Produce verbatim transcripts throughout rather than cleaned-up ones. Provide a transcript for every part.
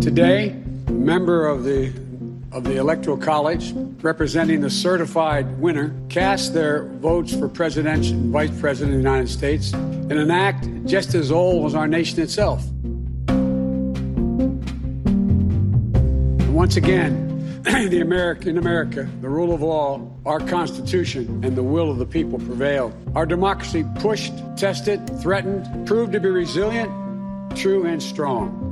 Today, member of the of the Electoral College, representing the certified winner, cast their votes for president and vice president of the United States in an act just as old as our nation itself. And once again, the America, in America, the rule of law, our Constitution, and the will of the people prevailed. Our democracy pushed, tested, threatened, proved to be resilient, true, and strong.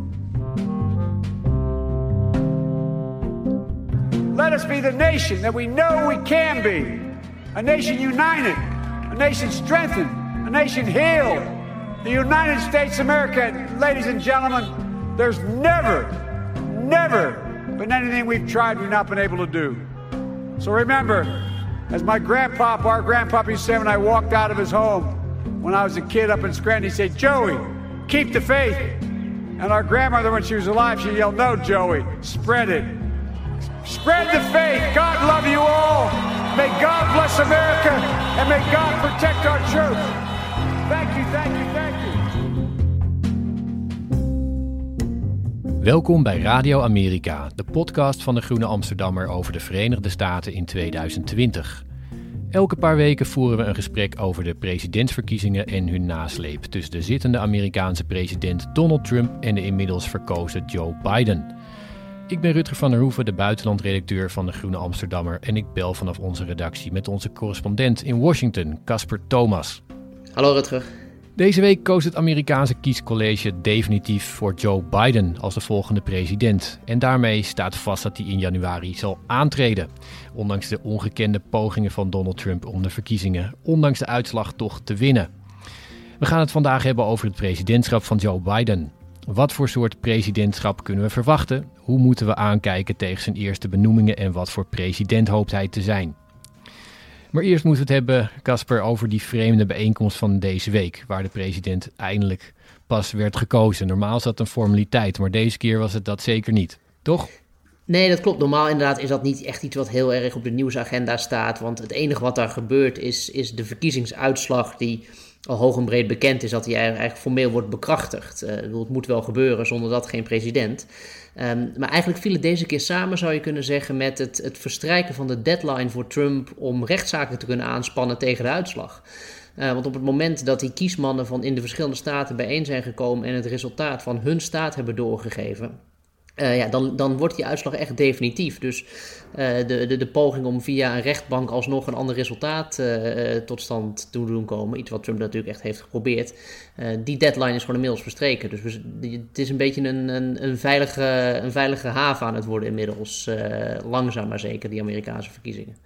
Let us be the nation that we know we can be. A nation united, a nation strengthened, a nation healed. The United States of America, ladies and gentlemen, there's never, never been anything we've tried we've not been able to do. So remember, as my grandpa, our grandpa, he said when I walked out of his home when I was a kid up in Scranton, he said, Joey, keep the faith. And our grandmother, when she was alive, she yelled, no, Joey, spread it. Spread the faith. God love you all. May God bless America and may God protect our church. Thank you, thank you, thank you. Welkom bij Radio Amerika, de podcast van de Groene Amsterdammer over de Verenigde Staten in tweeduizend twintig. Elke paar weken voeren we een gesprek over de presidentsverkiezingen en hun nasleep tussen de zittende Amerikaanse president Donald Trump en de inmiddels verkozen Joe Biden. Ik ben Rutger van der Hoeven, de buitenlandredacteur van de Groene Amsterdammer, en ik bel vanaf onze redactie met onze correspondent in Washington, Casper Thomas. Hallo Rutger. Deze week koos het Amerikaanse kiescollege definitief voor Joe Biden als de volgende president. En daarmee staat vast dat hij in januari zal aantreden. Ondanks de ongekende pogingen van Donald Trump om de verkiezingen, ondanks de uitslag toch te winnen. We gaan het vandaag hebben over het presidentschap van Joe Biden. Wat voor soort presidentschap kunnen we verwachten? Hoe moeten we aankijken tegen zijn eerste benoemingen en wat voor president hoopt hij te zijn? Maar eerst moeten we het hebben, Casper, over die vreemde bijeenkomst van deze week, waar de president eindelijk pas werd gekozen. Normaal is dat een formaliteit, maar deze keer was het dat zeker niet, toch? Nee, dat klopt. Normaal inderdaad is dat niet echt iets wat heel erg op de nieuwsagenda staat, want het enige wat daar gebeurt is, is de verkiezingsuitslag die al hoog en breed bekend is, dat hij eigenlijk formeel wordt bekrachtigd. Uh, het moet wel gebeuren, zonder dat geen president. Um, maar eigenlijk viel het deze keer samen, zou je kunnen zeggen, met het, het verstrijken van de deadline voor Trump om rechtszaken te kunnen aanspannen tegen de uitslag. Uh, want op het moment dat die kiesmannen van in de verschillende staten bijeen zijn gekomen en het resultaat van hun staat hebben doorgegeven, Uh, ja, dan, dan wordt die uitslag echt definitief. Dus uh, de, de, de poging om via een rechtbank alsnog een ander resultaat uh, tot stand te doen komen, iets wat Trump natuurlijk echt heeft geprobeerd, uh, die deadline is gewoon inmiddels verstreken. Dus het is een beetje een, een, een, veilige, een veilige haven aan het worden inmiddels, uh, langzaam maar zeker, die Amerikaanse verkiezingen.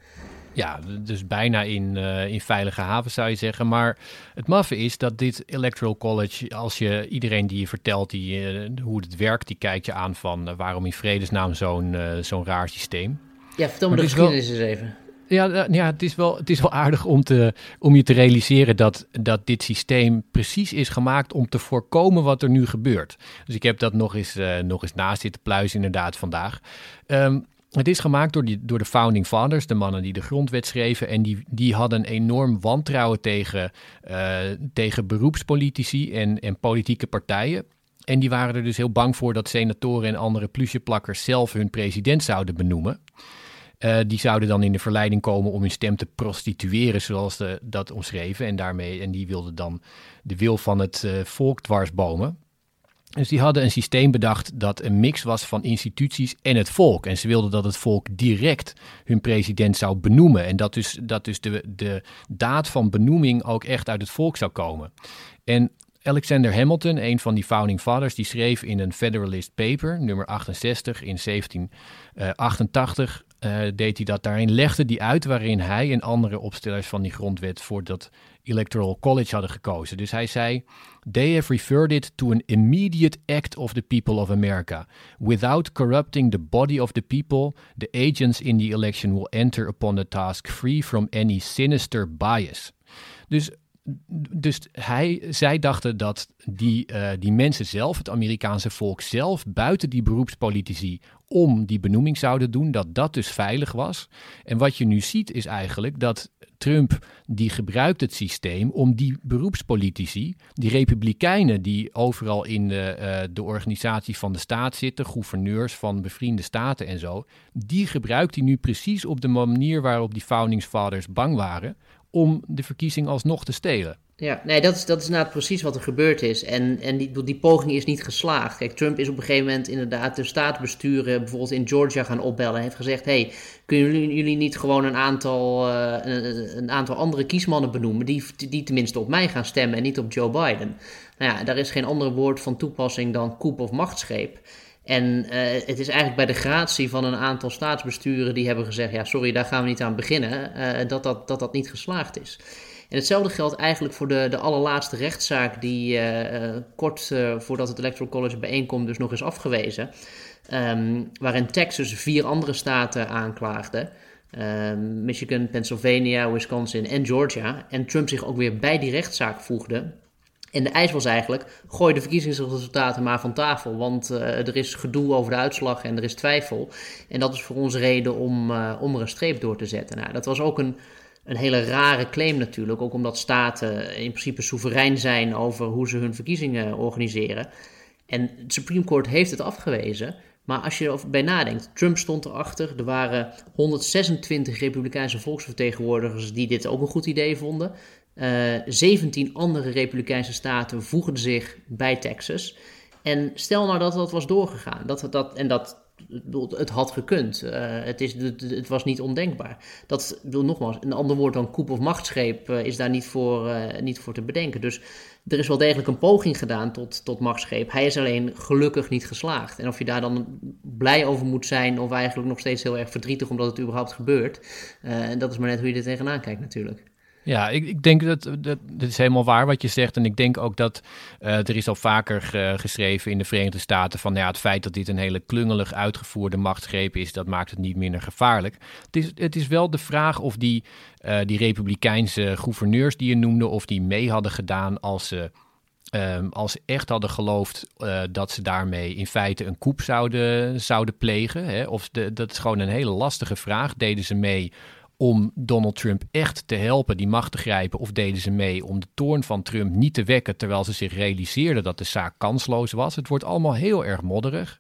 Ja, dus bijna in, uh, in veilige haven zou je zeggen. Maar het maffe is dat dit Electoral College, als je iedereen die je vertelt die, uh, hoe het werkt, die kijkt je aan van uh, waarom in vredesnaam zo'n, uh, zo'n raar systeem. Ja, vertel me de geschiedenis eens even. Ja, ja, het is wel, het is wel aardig om, te, om je te realiseren dat, dat dit systeem precies is gemaakt om te voorkomen wat er nu gebeurt. Dus ik heb dat nog eens, uh, nog eens naast zitten pluizen inderdaad vandaag. Um, Het is gemaakt door, die, door de Founding Fathers, de mannen die de grondwet schreven. En die, die hadden een enorm wantrouwen tegen, uh, tegen beroepspolitici en, en politieke partijen. En die waren er dus heel bang voor dat senatoren en andere plusjeplakkers zelf hun president zouden benoemen. Uh, die zouden dan in de verleiding komen om hun stem te prostitueren, zoals de, dat omschreven. En, daarmee, en die wilden dan de wil van het uh, volk dwarsbomen. Dus die hadden een systeem bedacht dat een mix was van instituties en het volk. En ze wilden dat het volk direct hun president zou benoemen. En dat dus, dat dus de, de daad van benoeming ook echt uit het volk zou komen. En Alexander Hamilton, een van die founding fathers, die schreef in een Federalist paper, nummer achtenzestig in zeventien achtentachtig, uh, deed hij dat daarin, legde die uit waarin hij en andere opstellers van die grondwet voor dat Electoral College hadden gekozen. Dus hij zei, they have referred it to an immediate act of the people of America. Without corrupting the body of the people, the agents in the election will enter upon the task free from any sinister bias. Dus... Dus hij, zij dachten dat die, uh, die mensen zelf, het Amerikaanse volk zelf, buiten die beroepspolitici om die benoeming zouden doen, dat dat dus veilig was. En wat je nu ziet is eigenlijk dat Trump, die gebruikt het systeem om die beroepspolitici, die republikeinen die overal in de, uh, de organisatie van de staat zitten, gouverneurs van bevriende staten en zo, die gebruikt hij nu precies op de manier waarop die Founding Fathers bang waren, om de verkiezing alsnog te stelen. Ja, nee, dat is, dat is inderdaad precies wat er gebeurd is. En, en die, die poging is niet geslaagd. Kijk, Trump is op een gegeven moment inderdaad de staatsbesturen, bijvoorbeeld in Georgia, gaan opbellen. Hij heeft gezegd, hey, kunnen jullie, jullie niet gewoon een aantal, uh, een, een aantal andere kiesmannen benoemen, die, die tenminste op mij gaan stemmen en niet op Joe Biden. Nou ja, daar is geen ander woord van toepassing dan koep of machtsgreep. En uh, het is eigenlijk bij de gratie van een aantal staatsbesturen die hebben gezegd, ja sorry, daar gaan we niet aan beginnen, uh, dat, dat, dat dat niet geslaagd is. En hetzelfde geldt eigenlijk voor de, de allerlaatste rechtszaak die uh, kort uh, voordat het Electoral College bijeenkomt dus nog is afgewezen, um, waarin Texas vier andere staten aanklaagde. Uh, Michigan, Pennsylvania, Wisconsin en Georgia. En Trump zich ook weer bij die rechtszaak voegde. En de eis was eigenlijk, gooi de verkiezingsresultaten maar van tafel, want uh, er is gedoe over de uitslag en er is twijfel. En dat is voor ons reden om, uh, om er een streep door te zetten. Nou, dat was ook een, een hele rare claim natuurlijk, ook omdat staten in principe soeverein zijn over hoe ze hun verkiezingen organiseren. En het Supreme Court heeft het afgewezen, maar als je erover bij nadenkt, Trump stond erachter, er waren honderdzesentwintig Republikeinse volksvertegenwoordigers die dit ook een goed idee vonden. Uh, zeventien andere Republikeinse staten voegen zich bij Texas. En stel nou dat dat was doorgegaan. Dat, dat, en dat, het had gekund. Uh, het, is, het, het was niet ondenkbaar. Dat, bedoel, nogmaals, een ander woord dan koep of machtsgreep uh, is daar niet voor, uh, niet voor te bedenken. Dus er is wel degelijk een poging gedaan tot, tot machtsgreep. Hij is alleen gelukkig niet geslaagd. En of je daar dan blij over moet zijn of eigenlijk nog steeds heel erg verdrietig omdat het überhaupt gebeurt. Uh, dat is maar net hoe je er tegenaan kijkt natuurlijk. Ja, ik, ik denk dat, dat dat is helemaal waar wat je zegt. En ik denk ook dat uh, er is al vaker uh, geschreven in de Verenigde Staten van ja, het feit dat dit een hele klungelig uitgevoerde machtsgreep is, dat maakt het niet minder gevaarlijk. Het is, het is wel de vraag of die, uh, die Republikeinse gouverneurs die je noemde, of die mee hadden gedaan als ze... Um, als ze echt hadden geloofd uh, dat ze daarmee in feite een coup zouden, zouden plegen. Hè? Of de, dat is gewoon een hele lastige vraag. Deden ze mee om Donald Trump echt te helpen die macht te grijpen, of deden ze mee om de toorn van Trump niet te wekken, terwijl ze zich realiseerden dat de zaak kansloos was? Het wordt allemaal heel erg modderig.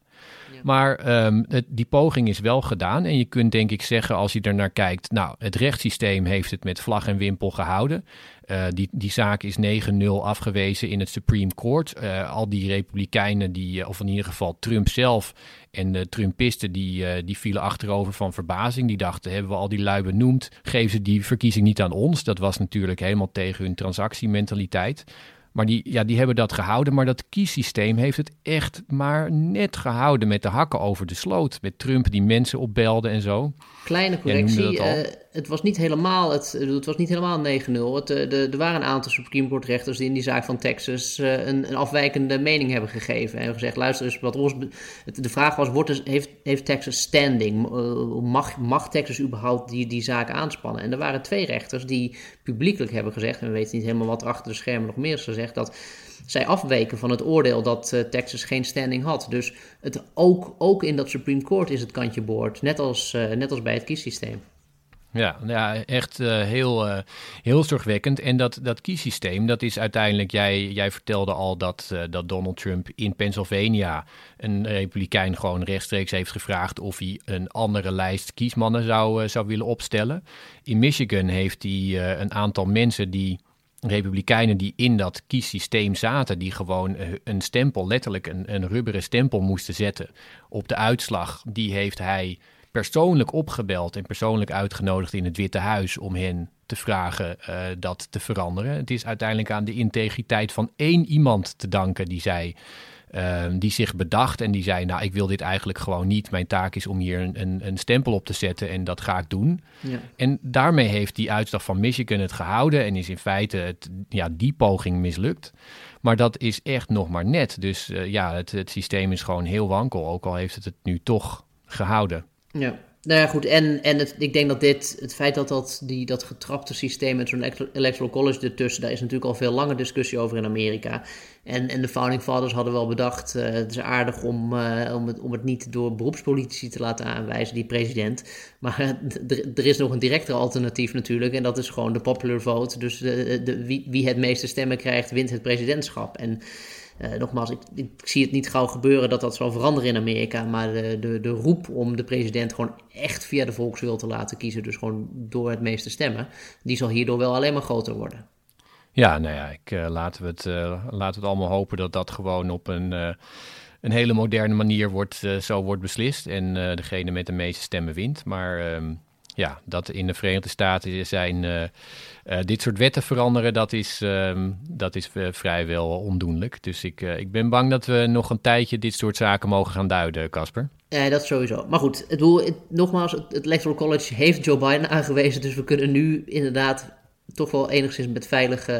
Ja. Maar um, het, die poging is wel gedaan. En je kunt denk ik zeggen, als je er naar kijkt, nou, het rechtssysteem heeft het met vlag en wimpel gehouden. Uh, die, die zaak is negen nul afgewezen in het Supreme Court. Uh, al die Republikeinen, die, of in ieder geval Trump zelf en de Trumpisten, die, uh, die vielen achterover van verbazing. Die dachten, hebben we al die lui benoemd? Geef ze die verkiezing niet aan ons? Dat was natuurlijk helemaal tegen hun transactiementaliteit. Maar die, ja, die hebben dat gehouden, maar dat kiessysteem heeft het echt maar net gehouden met de hakken over de sloot. Met Trump die mensen opbelde en zo. Kleine correctie, uh, het was niet helemaal het, het was niet helemaal negen nul. Het, uh, de, er waren een aantal Supreme Court rechters die in die zaak van Texas uh, een, een afwijkende mening hebben gegeven. En hebben gezegd, luister eens, wat ons be- het, de vraag was, wordt er, heeft, heeft Texas standing? Uh, mag, mag Texas überhaupt die, die zaak aanspannen? En er waren twee rechters die publiekelijk hebben gezegd, en we weten niet helemaal wat achter de schermen nog meer is gezegd, dat zij afweken van het oordeel dat uh, Texas geen standing had. Dus het ook, ook in dat Supreme Court is het kantje boord, net als, uh, net als bij het kiessysteem. Ja, ja echt uh, heel, uh, heel zorgwekkend. En dat, dat kiessysteem, dat is uiteindelijk... Jij, jij vertelde al dat, uh, dat Donald Trump in Pennsylvania een Republikein gewoon rechtstreeks heeft gevraagd of hij een andere lijst kiesmannen zou, uh, zou willen opstellen. In Michigan heeft hij uh, een aantal mensen die Republikeinen die in dat kiessysteem zaten, die gewoon een stempel, letterlijk een, een rubberen stempel moesten zetten op de uitslag, die heeft hij persoonlijk opgebeld en persoonlijk uitgenodigd in het Witte Huis om hen te vragen uh, dat te veranderen. Het is uiteindelijk aan de integriteit van één iemand te danken die zei, uh, die zich bedacht en die zei, nou, ik wil dit eigenlijk gewoon niet. Mijn taak is om hier een, een, een stempel op te zetten en dat ga ik doen. Ja. En daarmee heeft die uitslag van Michigan het gehouden en is in feite het, ja, die poging mislukt. Maar dat is echt nog maar net. Dus uh, ja, het, het systeem is gewoon heel wankel, ook al heeft het het nu toch gehouden. Ja, nou ja, goed. En, en het, ik denk dat dit, het feit dat dat, die, dat getrapte systeem met zo'n Electoral College ertussen, daar is natuurlijk al veel langer discussie over in Amerika. En, en de Founding Fathers hadden wel bedacht, uh, het is aardig om, uh, om, het, om het niet door beroepspolitici te laten aanwijzen, die president. Maar uh, d- er is nog een directer alternatief natuurlijk en dat is gewoon de popular vote. Dus de, de, wie, wie het meeste stemmen krijgt, wint het presidentschap. En Uh, nogmaals, ik, ik zie het niet gauw gebeuren dat dat zal veranderen in Amerika, maar de, de, de roep om de president gewoon echt via de volkswil te laten kiezen, dus gewoon door het meeste stemmen, die zal hierdoor wel alleen maar groter worden. Ja, nou ja, ik, uh, laten, we het, uh, laten we het allemaal hopen dat dat gewoon op een, uh, een hele moderne manier wordt, uh, zo wordt beslist en uh, degene met de meeste stemmen wint, maar Um... ja, dat in de Verenigde Staten zijn uh, uh, dit soort wetten veranderen, dat is, uh, dat is uh, vrijwel ondoenlijk. Dus ik, uh, ik ben bang dat we nog een tijdje dit soort zaken mogen gaan duiden, Casper. Ja, dat sowieso. Maar goed, het doel, het, nogmaals, het, het Electoral College heeft Joe Biden aangewezen, dus we kunnen nu inderdaad toch wel enigszins met veilig, uh,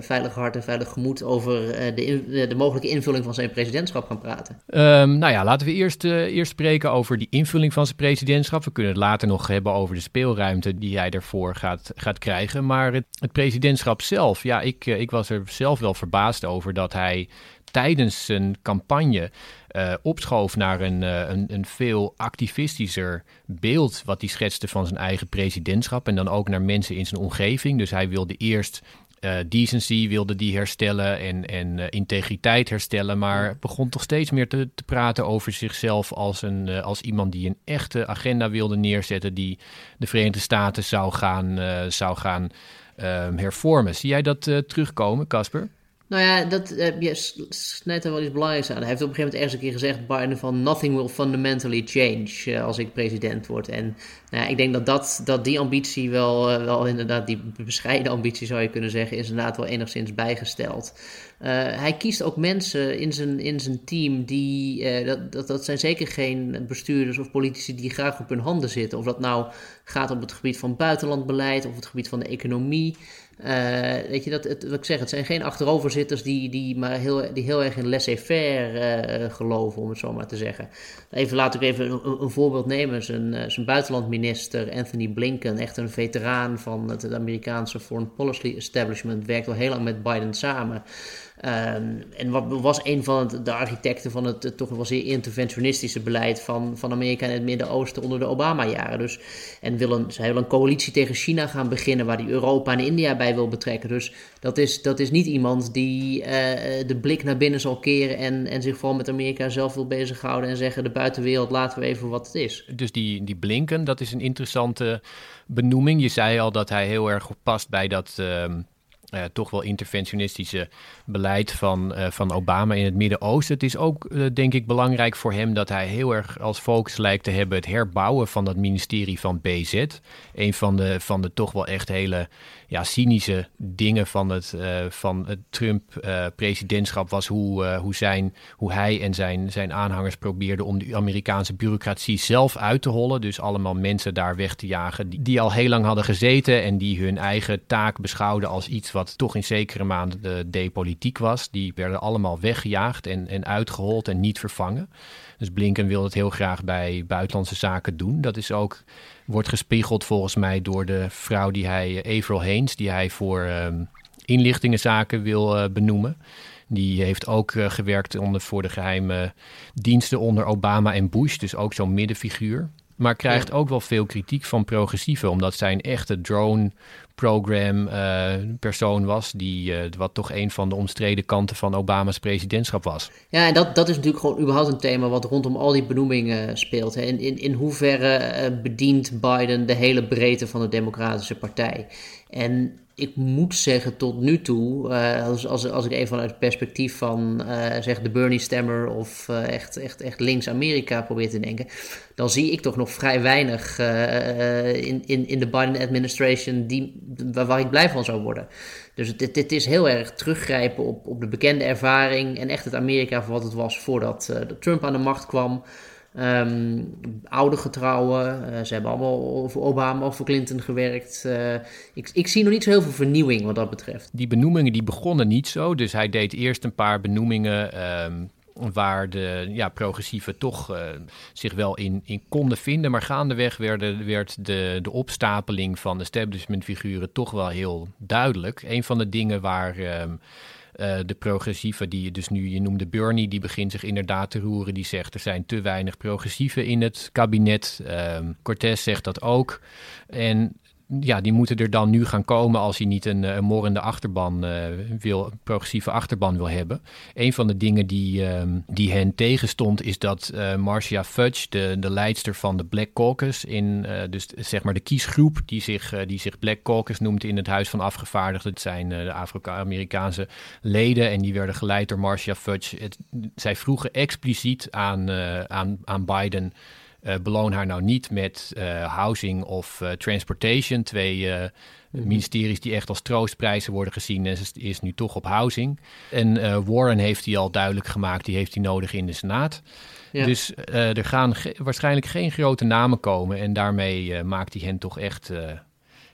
veilig hart en veilig gemoed over uh, de, in, de mogelijke invulling van zijn presidentschap gaan praten. Um, nou ja, laten we eerst, uh, eerst spreken over die invulling van zijn presidentschap. We kunnen het later nog hebben over de speelruimte die hij daarvoor gaat, gaat krijgen. Maar het, het presidentschap zelf, ja, ik, uh, ik was er zelf wel verbaasd over dat hij tijdens zijn campagne uh, opschoof naar een, uh, een, een veel activistischer beeld wat hij schetste van zijn eigen presidentschap en dan ook naar mensen in zijn omgeving. Dus hij wilde eerst uh, decency wilde die herstellen en, en uh, integriteit herstellen, maar begon toch steeds meer te, te praten over zichzelf als, een, uh, als iemand die een echte agenda wilde neerzetten die de Verenigde Staten zou gaan, uh, zou gaan uh, hervormen. Zie jij dat uh, terugkomen, Casper? Nou ja, dat uh, yes, snijdt er wel iets belangrijks aan. Hij heeft op een gegeven moment ergens een keer gezegd, Biden, van nothing will fundamentally change uh, als ik president word. En nou ja, ik denk dat, dat, dat die ambitie wel, uh, wel inderdaad, die bescheiden ambitie zou je kunnen zeggen, is inderdaad wel enigszins bijgesteld. Uh, hij kiest ook mensen in zijn, in zijn team, die uh, dat, dat, dat zijn zeker geen bestuurders of politici die graag op hun handen zitten. Of dat nou gaat op het gebied van buitenlandbeleid of het gebied van de economie. Uh, weet je, dat, het, wat ik zeg, het zijn geen achteroverzitters die, die, maar heel, die heel erg in laissez-faire uh, geloven, om het zo maar te zeggen. Even, laat ik even een, een voorbeeld nemen. Zijn, zijn buitenlandminister Anthony Blinken, echt een veteraan van het, het Amerikaanse foreign policy establishment, werkt al heel lang met Biden samen. Um, en wat was een van het, de architecten van het, het toch wel zeer interventionistische beleid van, van Amerika en het Midden-Oosten onder de Obama-jaren. Dus, en wil een, zij wil een coalitie tegen China gaan beginnen waar die Europa en India bij wil betrekken. Dus dat is, dat is niet iemand die uh, de blik naar binnen zal keren en, en zich vooral met Amerika zelf wil bezighouden en zeggen de buitenwereld, laten we even wat het is. Dus die, die Blinken, dat is een interessante benoeming. Je zei al dat hij heel erg past bij dat Uh... Uh, toch wel interventionistische beleid van, uh, van Obama in het Midden-Oosten. Het is ook, uh, denk ik, belangrijk voor hem dat hij heel erg als focus lijkt te hebben het herbouwen van dat ministerie van B Z. Een van de, van de toch wel echt hele ja, cynische dingen van het, uh, van het Trump-presidentschap uh, was hoe, uh, hoe, zijn, hoe hij en zijn, zijn aanhangers probeerden om de Amerikaanse bureaucratie zelf uit te hollen. Dus allemaal mensen daar weg te jagen die, die al heel lang hadden gezeten en die hun eigen taak beschouwden als iets wat wat toch in zekere mate depolitiek was. Die werden allemaal weggejaagd en, en uitgehold en niet vervangen. Dus Blinken wil het heel graag bij buitenlandse zaken doen. Dat is ook, wordt gespiegeld volgens mij door de vrouw die hij, Avril Haines, die hij voor um, inlichtingenzaken wil uh, benoemen. Die heeft ook uh, gewerkt onder, voor de geheime diensten onder Obama en Bush. Dus ook zo'n middenfiguur. Maar krijgt ook wel veel kritiek van progressieven, omdat zijn echte drone-program-persoon uh, was, die, uh, wat toch een van de omstreden kanten van Obama's presidentschap was. Ja, en dat, dat is natuurlijk gewoon überhaupt een thema wat rondom al die benoemingen speelt. Hè. In, in, in hoeverre uh, bedient Biden de hele breedte van de Democratische Partij? En ik moet zeggen tot nu toe, uh, als, als, als ik even vanuit het perspectief van uh, zeg de Bernie-stemmer of uh, echt, echt, echt links-Amerika probeer te denken, dan zie ik toch nog vrij weinig uh, in, in, in de Biden-administration die, waar, waar ik blij van zou worden. Dus het, het is heel erg teruggrijpen op, op de bekende ervaring en echt het Amerika voor wat het was voordat uh, Trump aan de macht kwam. Um, oude getrouwen, uh, ze hebben allemaal voor Obama of voor Clinton gewerkt. Uh, ik, ik zie nog niet zo heel veel vernieuwing wat dat betreft. Die benoemingen die begonnen niet zo, dus hij deed eerst een paar benoemingen um, waar de ja, progressieven toch uh, zich wel in, in konden vinden, maar gaandeweg werden, werd de, de opstapeling van establishmentfiguren toch wel heel duidelijk. Een van de dingen waar... Um, Uh, de progressieven die je dus nu, je noemde Bernie, die begint zich inderdaad te roeren. Die zegt er zijn te weinig progressieven in het kabinet. Uh, Cortez zegt dat ook. En ja, die moeten er dan nu gaan komen als hij niet een, een morrende achterban uh, wil, een progressieve achterban wil hebben. Een van de dingen die, uh, die hen tegenstond is dat uh, Marcia Fudge, de, de leidster van de Black Caucus, in, uh, dus zeg maar de kiesgroep die zich, uh, die zich Black Caucus noemt in het Huis van Afgevaardigden. Het zijn uh, de Afro-Amerikaanse leden en die werden geleid door Marcia Fudge. Het, zij vroegen expliciet aan, uh, aan, aan Biden... Uh, beloon haar nou niet met uh, housing of uh, transportation. Twee uh, mm-hmm. ministeries die echt als troostprijzen worden gezien. En ze is nu toch op housing. En uh, Warren heeft hij al duidelijk gemaakt. Die heeft hij nodig in de Senaat. Ja. Dus uh, er gaan ge- waarschijnlijk geen grote namen komen. En daarmee uh, maakt hij hen toch echt... Uh,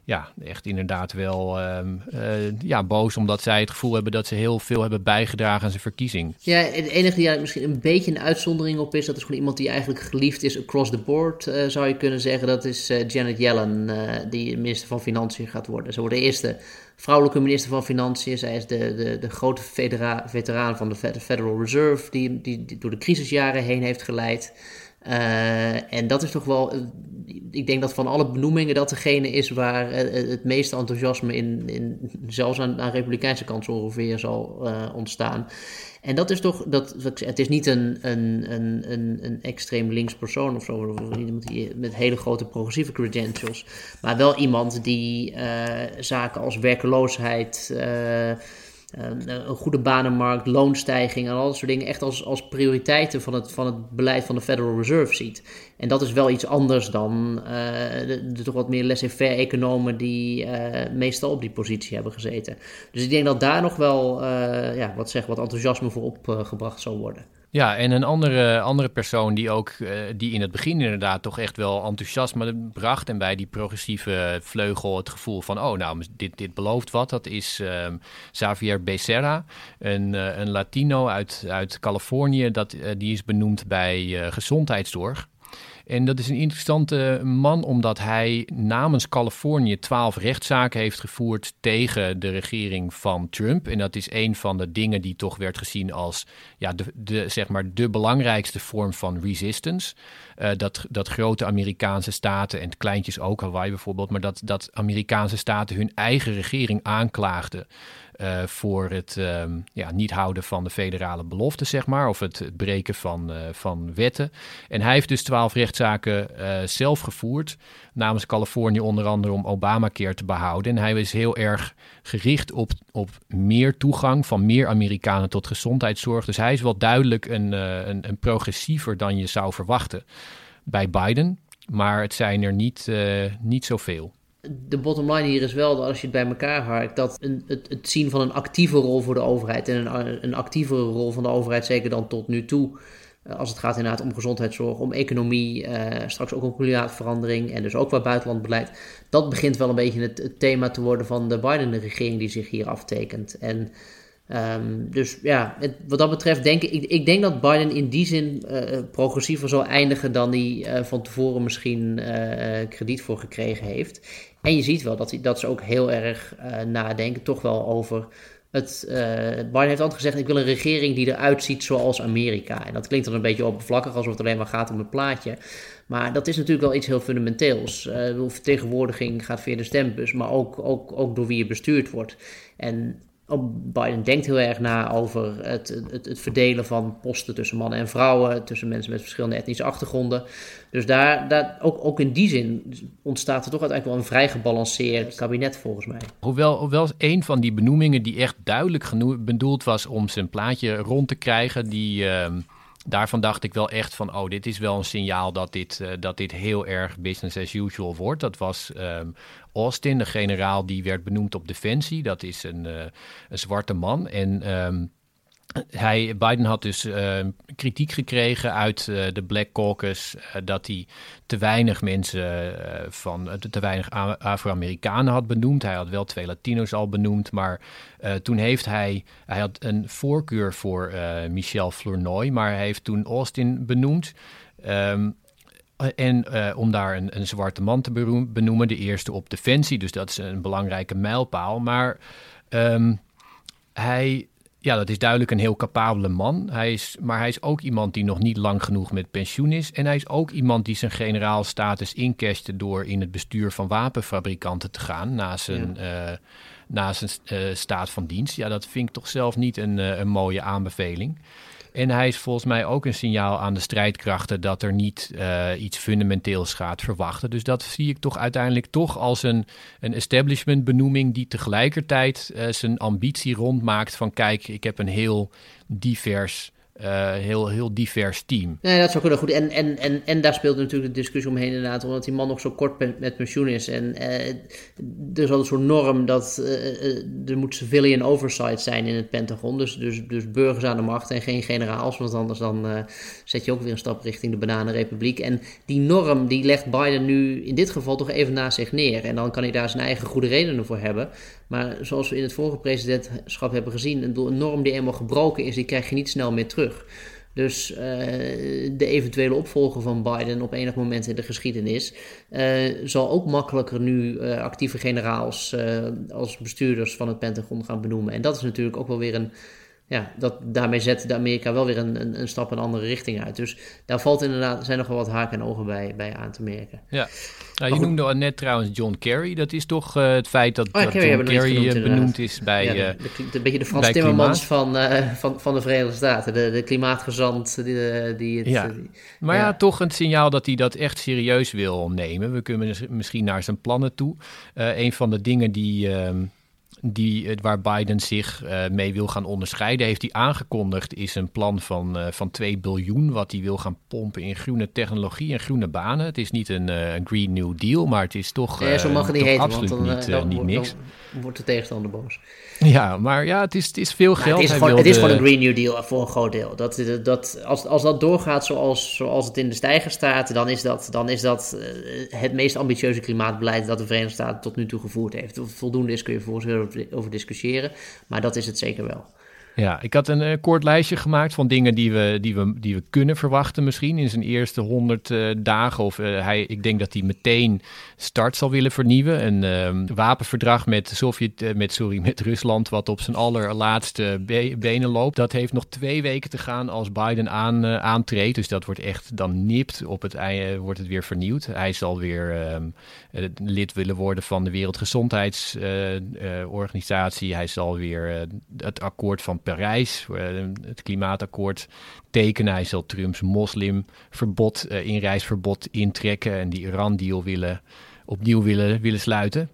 Ja, echt inderdaad wel um, uh, ja, boos, omdat zij het gevoel hebben dat ze heel veel hebben bijgedragen aan zijn verkiezing. Ja, het enige die daar misschien een beetje een uitzondering op is, dat is gewoon iemand die eigenlijk geliefd is across the board, uh, zou je kunnen zeggen. Dat is uh, Janet Yellen, uh, die minister van Financiën gaat worden. Ze wordt de eerste vrouwelijke minister van Financiën. Zij is de, de, de grote federa- veteraan van de Federal Reserve, die, die, die door de crisisjaren heen heeft geleid. Uh, en dat is toch wel, uh, ik denk dat van alle benoemingen dat degene is waar uh, het meeste enthousiasme in, in zelfs aan, aan de Republikeinse kant ongeveer zal uh, ontstaan. En dat is toch, dat, het is niet een, een, een, een extreem links persoon of zo, of iemand die, met hele grote progressieve credentials, maar wel iemand die uh, zaken als werkeloosheid... Uh, een goede banenmarkt, loonstijging en al dat soort dingen echt als, als prioriteiten van het, van het beleid van de Federal Reserve ziet. En dat is wel iets anders dan uh, de, de toch wat meer laissez-faire economen die uh, meestal op die positie hebben gezeten. Dus ik denk dat daar nog wel uh, ja, wat, zeg, wat enthousiasme voor opgebracht uh, zal worden. Ja, en een andere, andere persoon die ook uh, die in het begin inderdaad toch echt wel enthousiasme bracht en bij die progressieve vleugel het gevoel van oh, nou, dit, dit belooft wat. Dat is uh, Xavier Becerra, een, uh, een Latino uit, uit Californië, dat, uh, die is benoemd bij uh, gezondheidszorg. En dat is een interessante man, omdat hij namens Californië twaalf rechtszaken heeft gevoerd tegen de regering van Trump. En dat is een van de dingen die toch werd gezien als ja, de, de, zeg maar de belangrijkste vorm van resistance. Uh, dat, dat grote Amerikaanse staten, en kleintjes ook, Hawaii bijvoorbeeld, maar dat, dat Amerikaanse staten hun eigen regering aanklaagden. Uh, voor het um, ja, niet houden van de federale belofte, zeg maar, of het breken van, uh, van wetten. En hij heeft dus twaalf rechtszaken uh, zelf gevoerd, namens Californië onder andere om Obamacare te behouden. En hij is heel erg gericht op, op meer toegang van meer Amerikanen tot gezondheidszorg. Dus hij is wel duidelijk een, uh, een, een progressiever dan je zou verwachten bij Biden, maar het zijn er niet, uh, niet zoveel. De bottom line hier is wel dat als je het bij elkaar haakt, dat een, het, het zien van een actieve rol voor de overheid en een, een actievere rol van de overheid, zeker dan tot nu toe, als het gaat inderdaad om gezondheidszorg, om economie, eh, straks ook om klimaatverandering en dus ook qua buitenlandbeleid, dat begint wel een beetje het, het thema te worden van de Biden-regering die zich hier aftekent. En um, dus ja, het, wat dat betreft denk ik, ik denk dat Biden in die zin uh, progressiever zal eindigen dan hij uh, van tevoren misschien uh, krediet voor gekregen heeft. En je ziet wel dat, die, dat ze ook heel erg uh, nadenken, toch wel over het... Uh, Biden heeft altijd gezegd, ik wil een regering die eruit ziet zoals Amerika. En dat klinkt dan een beetje oppervlakkig, alsof het alleen maar gaat om het plaatje. Maar dat is natuurlijk wel iets heel fundamenteels. Uh, de vertegenwoordiging gaat via de stembus, maar ook, ook, ook door wie je bestuurd wordt. En Biden denkt heel erg na over het, het, het verdelen van posten tussen mannen en vrouwen, tussen mensen met verschillende etnische achtergronden. Dus daar, daar ook, ook in die zin ontstaat er toch uiteindelijk wel een vrij gebalanceerd kabinet volgens mij. Hoewel, hoewel een van die benoemingen die echt duidelijk geno- bedoeld was om zijn plaatje rond te krijgen, die, uh, daarvan dacht ik wel echt van, oh, dit is wel een signaal dat dit, uh, dat dit heel erg business as usual wordt. Dat was Uh, Austin, de generaal die werd benoemd op Defensie. Dat is een, uh, een zwarte man. En um, hij, Biden had dus uh, kritiek gekregen uit uh, de Black Caucus Uh, dat hij te weinig mensen, uh, van, te weinig Afro-Amerikanen had benoemd. Hij had wel twee Latino's al benoemd. Maar uh, toen heeft hij, hij had een voorkeur voor uh, Michel Flournoy. Maar hij heeft toen Austin benoemd. Um, En uh, om daar een, een zwarte man te benoemen, de eerste op Defensie. Dus dat is een belangrijke mijlpaal. Maar um, hij, ja, dat is duidelijk een heel capabele man. Hij is, maar hij is ook iemand die nog niet lang genoeg met pensioen is. En hij is ook iemand die zijn generaalstatus incashte door in het bestuur van wapenfabrikanten te gaan na zijn, ja. uh, na zijn uh, staat van dienst. Ja, dat vind ik toch zelf niet een, uh, een mooie aanbeveling. En hij is volgens mij ook een signaal aan de strijdkrachten dat er niet uh, iets fundamenteels gaat verwachten. Dus dat zie ik toch uiteindelijk toch als een, een establishment benoeming die tegelijkertijd uh, zijn ambitie rondmaakt van kijk, ik heb een heel divers, uh, heel, heel divers team. Nee, dat is ook heel goed. En, en, en, en daar speelt natuurlijk de discussie omheen inderdaad, omdat die man nog zo kort met, met pensioen is. En uh, er is altijd zo'n norm dat uh, er moet civilian oversight zijn in het Pentagon. Dus, dus, dus burgers aan de macht en geen generaals, want anders dan uh, zet je ook weer een stap richting de bananenrepubliek. En die norm die legt Biden nu in dit geval toch even naast zich neer. En dan kan hij daar zijn eigen goede redenen voor hebben. Maar zoals we in het vorige presidentschap hebben gezien, een norm die eenmaal gebroken is, die krijg je niet snel meer terug. Dus uh, de eventuele opvolger van Biden op enig moment in de geschiedenis uh, zal ook makkelijker nu uh, actieve generaals uh, als bestuurders van het Pentagon gaan benoemen. En dat is natuurlijk ook wel weer een, ja, dat, daarmee zet de Amerika wel weer een, een, een stap een andere richting uit. Dus daar valt inderdaad, zijn nog wel wat haken en ogen bij, bij aan te merken. Ja, nou, je noemde al net trouwens John Kerry. Dat is toch uh, het feit dat, ah, dat Kerry John Kerry genoemd, benoemd is bij ja, de, de, de, een beetje de Frans Timmermans van, uh, van, van de Verenigde Staten. De, de klimaatgezant. Die, die het, ja. Die, maar ja. ja, toch een signaal dat hij dat echt serieus wil nemen. We kunnen misschien naar zijn plannen toe. Uh, een van de dingen die Uh, Die, waar Biden zich uh, mee wil gaan onderscheiden, heeft hij aangekondigd, is een plan van, uh, van twee biljoen... wat hij wil gaan pompen in groene technologie en groene banen. Het is niet een uh, Green New Deal, maar het is toch, uh, ja, zo mag het niet heten, absoluut want dan, niet, uh, dan, niet niks. Dan wordt de tegenstander boos. Ja, maar ja, het is, het is veel geld. Nou, het, is gewoon, wilde... het is gewoon een Green New Deal voor een groot deel. Dat, dat, als, als dat doorgaat zoals, zoals het in de stijger staat, dan is dat, dan is dat uh, het meest ambitieuze klimaatbeleid dat de Verenigde Staten tot nu toe gevoerd heeft. Voldoende is kun je voorstellen over discussiëren, maar dat is het zeker wel. Ja, ik had een uh, kort lijstje gemaakt van dingen die we, die we, die we kunnen verwachten misschien in zijn eerste honderd uh, dagen. Of uh, hij, ik denk dat hij meteen start zal willen vernieuwen. Een um, wapenverdrag met, Sovjet, uh, met, sorry, met Rusland wat op zijn allerlaatste be- benen loopt. Dat heeft nog twee weken te gaan als Biden aan, uh, aantreedt. Dus dat wordt echt dan nipt op het ei, uh, wordt het weer vernieuwd. Hij zal weer um, uh, lid willen worden van de Wereldgezondheidsorganisatie. Uh, uh, hij zal weer uh, het akkoord van Parijs, het klimaatakkoord, tekenen. Hij zal Trumps moslimverbod, uh, inreisverbod intrekken en die Iran-deal willen, opnieuw willen, willen sluiten.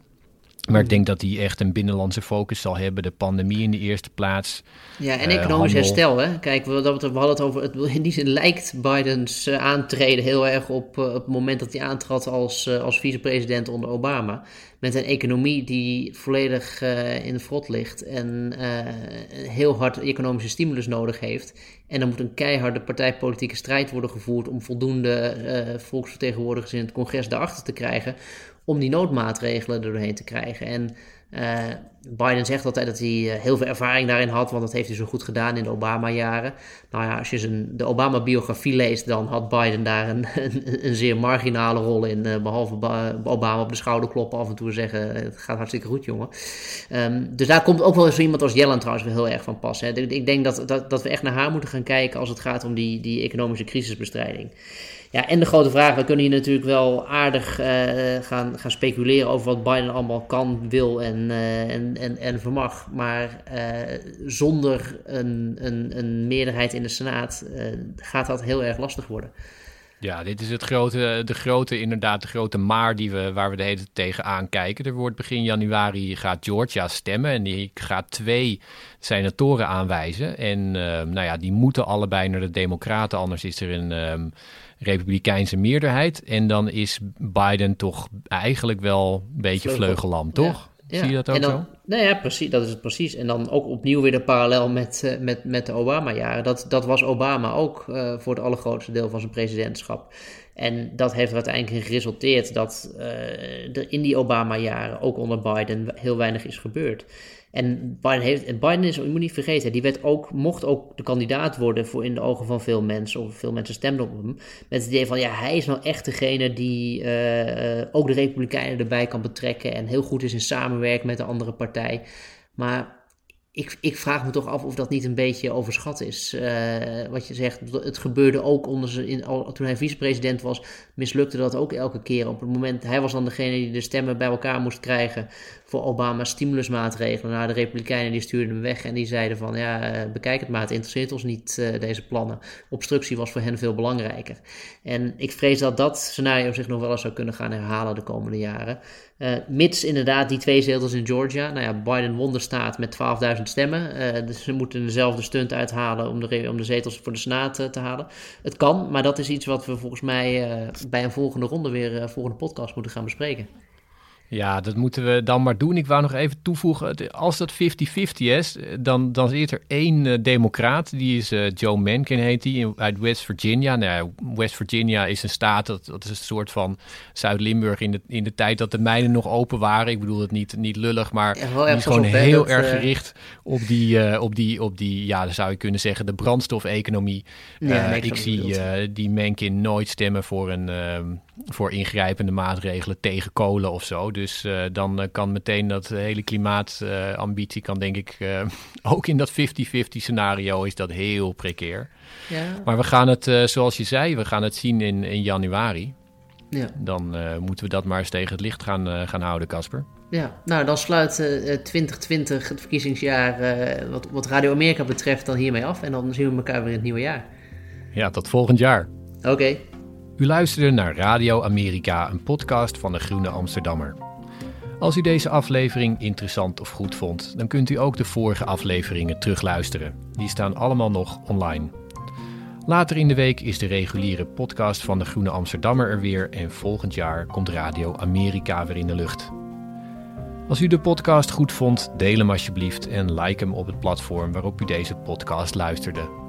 Maar ik denk dat hij echt een binnenlandse focus zal hebben. De pandemie in de eerste plaats. Ja, en economisch uh, herstel. Hè? Kijk, we, we hadden het over. Het, in die zin lijkt Bidens uh, aantreden heel erg op, uh, op het moment dat hij aantrad als, uh, als vicepresident onder Obama. Met een economie die volledig uh, in de frot ligt. En uh, heel hard economische stimulus nodig heeft. En dan moet een keiharde partijpolitieke strijd worden gevoerd om voldoende uh, volksvertegenwoordigers in het congres daarachter te krijgen om die noodmaatregelen er doorheen te krijgen. En uh, Biden zegt altijd dat hij uh, heel veel ervaring daarin had, want dat heeft hij zo goed gedaan in de Obama-jaren. Nou ja, als je zijn, de Obama-biografie leest, dan had Biden daar een, een, een zeer marginale rol in, uh, behalve ba- Obama op de schouder kloppen af en toe en zeggen, het gaat hartstikke goed, jongen. Um, dus daar komt ook wel zo iemand als Yellen trouwens wel heel erg van passen. Hè. Ik denk dat, dat, dat we echt naar haar moeten gaan kijken als het gaat om die, die economische crisisbestrijding. Ja, en de grote vraag, we kunnen hier natuurlijk wel aardig uh, gaan, gaan speculeren over wat Biden allemaal kan, wil en, uh, en en, en, en vermag, maar uh, zonder een, een, een meerderheid in de Senaat uh, gaat dat heel erg lastig worden. Ja, dit is het grote, de grote, inderdaad, de grote maar die we, waar we de hele tijd tegenaan kijken. Er wordt begin januari gaat Georgia stemmen en die gaat twee senatoren aanwijzen. En uh, nou ja, die moeten allebei naar de Democraten, anders is er een um, republikeinse meerderheid. En dan is Biden toch eigenlijk wel een beetje vleugellam, toch? Ja, zie je dat ook en dan, zo? Nou ja, precies, dat is het precies. En dan ook opnieuw weer de parallel met, met, met de Obama-jaren. Dat, dat was Obama ook uh, voor het allergrootste deel van zijn presidentschap. En dat heeft er uiteindelijk geresulteerd dat uh, er in die Obama-jaren, ook onder Biden, heel weinig is gebeurd. En Biden, heeft, en Biden is, je moet niet vergeten, die werd ook, mocht ook de kandidaat worden voor in de ogen van veel mensen, of veel mensen stemden op hem, met het idee van, ja, hij is nou echt degene die uh, ook de Republikeinen erbij kan betrekken en heel goed is in samenwerking met de andere partij. Maar ik, ik vraag me toch af of dat niet een beetje overschat is. Uh, wat je zegt, het gebeurde ook onder zijn, in, al, toen hij vicepresident was, mislukte dat ook elke keer. Op het moment, hij was dan degene die de stemmen bij elkaar moest krijgen voor Obama's stimulusmaatregelen. Nou, de Republikeinen die stuurden hem weg en die zeiden van, ja, bekijk het maar, het interesseert ons niet, uh, deze plannen. Obstructie was voor hen veel belangrijker. En ik vrees dat dat scenario zich nog wel eens zou kunnen gaan herhalen de komende jaren. Uh, mits inderdaad die twee zetels in Georgia. Nou ja, Biden won de staat met twaalfduizend stemmen. Uh, dus ze moeten dezelfde stunt uithalen om de, om de zetels voor de Senaat uh, te halen. Het kan, maar dat is iets wat we volgens mij uh, bij een volgende ronde weer, uh, volgende podcast moeten gaan bespreken. Ja, dat moeten we dan maar doen. Ik wou nog even toevoegen, als dat vijftig vijftig is, dan, dan is er één uh, democraat, die is uh, Joe Manchin heet die, uit West Virginia. Nou, West Virginia is een staat, dat, dat is een soort van Zuid-Limburg in de, in de tijd dat de mijnen nog open waren. Ik bedoel het niet, niet lullig, maar ja, die is gewoon heel dat, erg gericht op die, uh, op, die, op die, ja, dan zou je kunnen zeggen, de brandstofeconomie. Ja, uh, ik, ik zie uh, die Manchin nooit stemmen voor een... Uh, voor ingrijpende maatregelen tegen kolen of zo. Dus uh, dan uh, kan meteen dat hele klimaatambitie... Uh, kan denk ik uh, ook in dat vijftig vijftig scenario is dat heel precair. Ja. Maar we gaan het, uh, zoals je zei, we gaan het zien in, in januari. Ja. Dan uh, moeten we dat maar eens tegen het licht gaan, uh, gaan houden, Casper. Ja, nou dan sluit uh, twintig twintig, het verkiezingsjaar... Uh, wat, wat Radio Amerika betreft, dan hiermee af. En dan zien we elkaar weer in het nieuwe jaar. Ja, tot volgend jaar. Oké. Okay. U luisterde naar Radio Amerika, een podcast van de Groene Amsterdammer. Als u deze aflevering interessant of goed vond, dan kunt u ook de vorige afleveringen terugluisteren. Die staan allemaal nog online. Later in de week is de reguliere podcast van de Groene Amsterdammer er weer en volgend jaar komt Radio Amerika weer in de lucht. Als u de podcast goed vond, deel hem alsjeblieft en like hem op het platform waarop u deze podcast luisterde.